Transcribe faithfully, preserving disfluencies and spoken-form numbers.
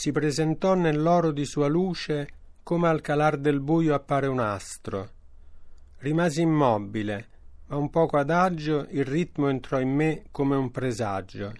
Si presentò nell'oro di sua luce, come al calar del buio appare un astro. Rimasi immobile, ma un poco adagio il ritmo entrò in me come un presagio.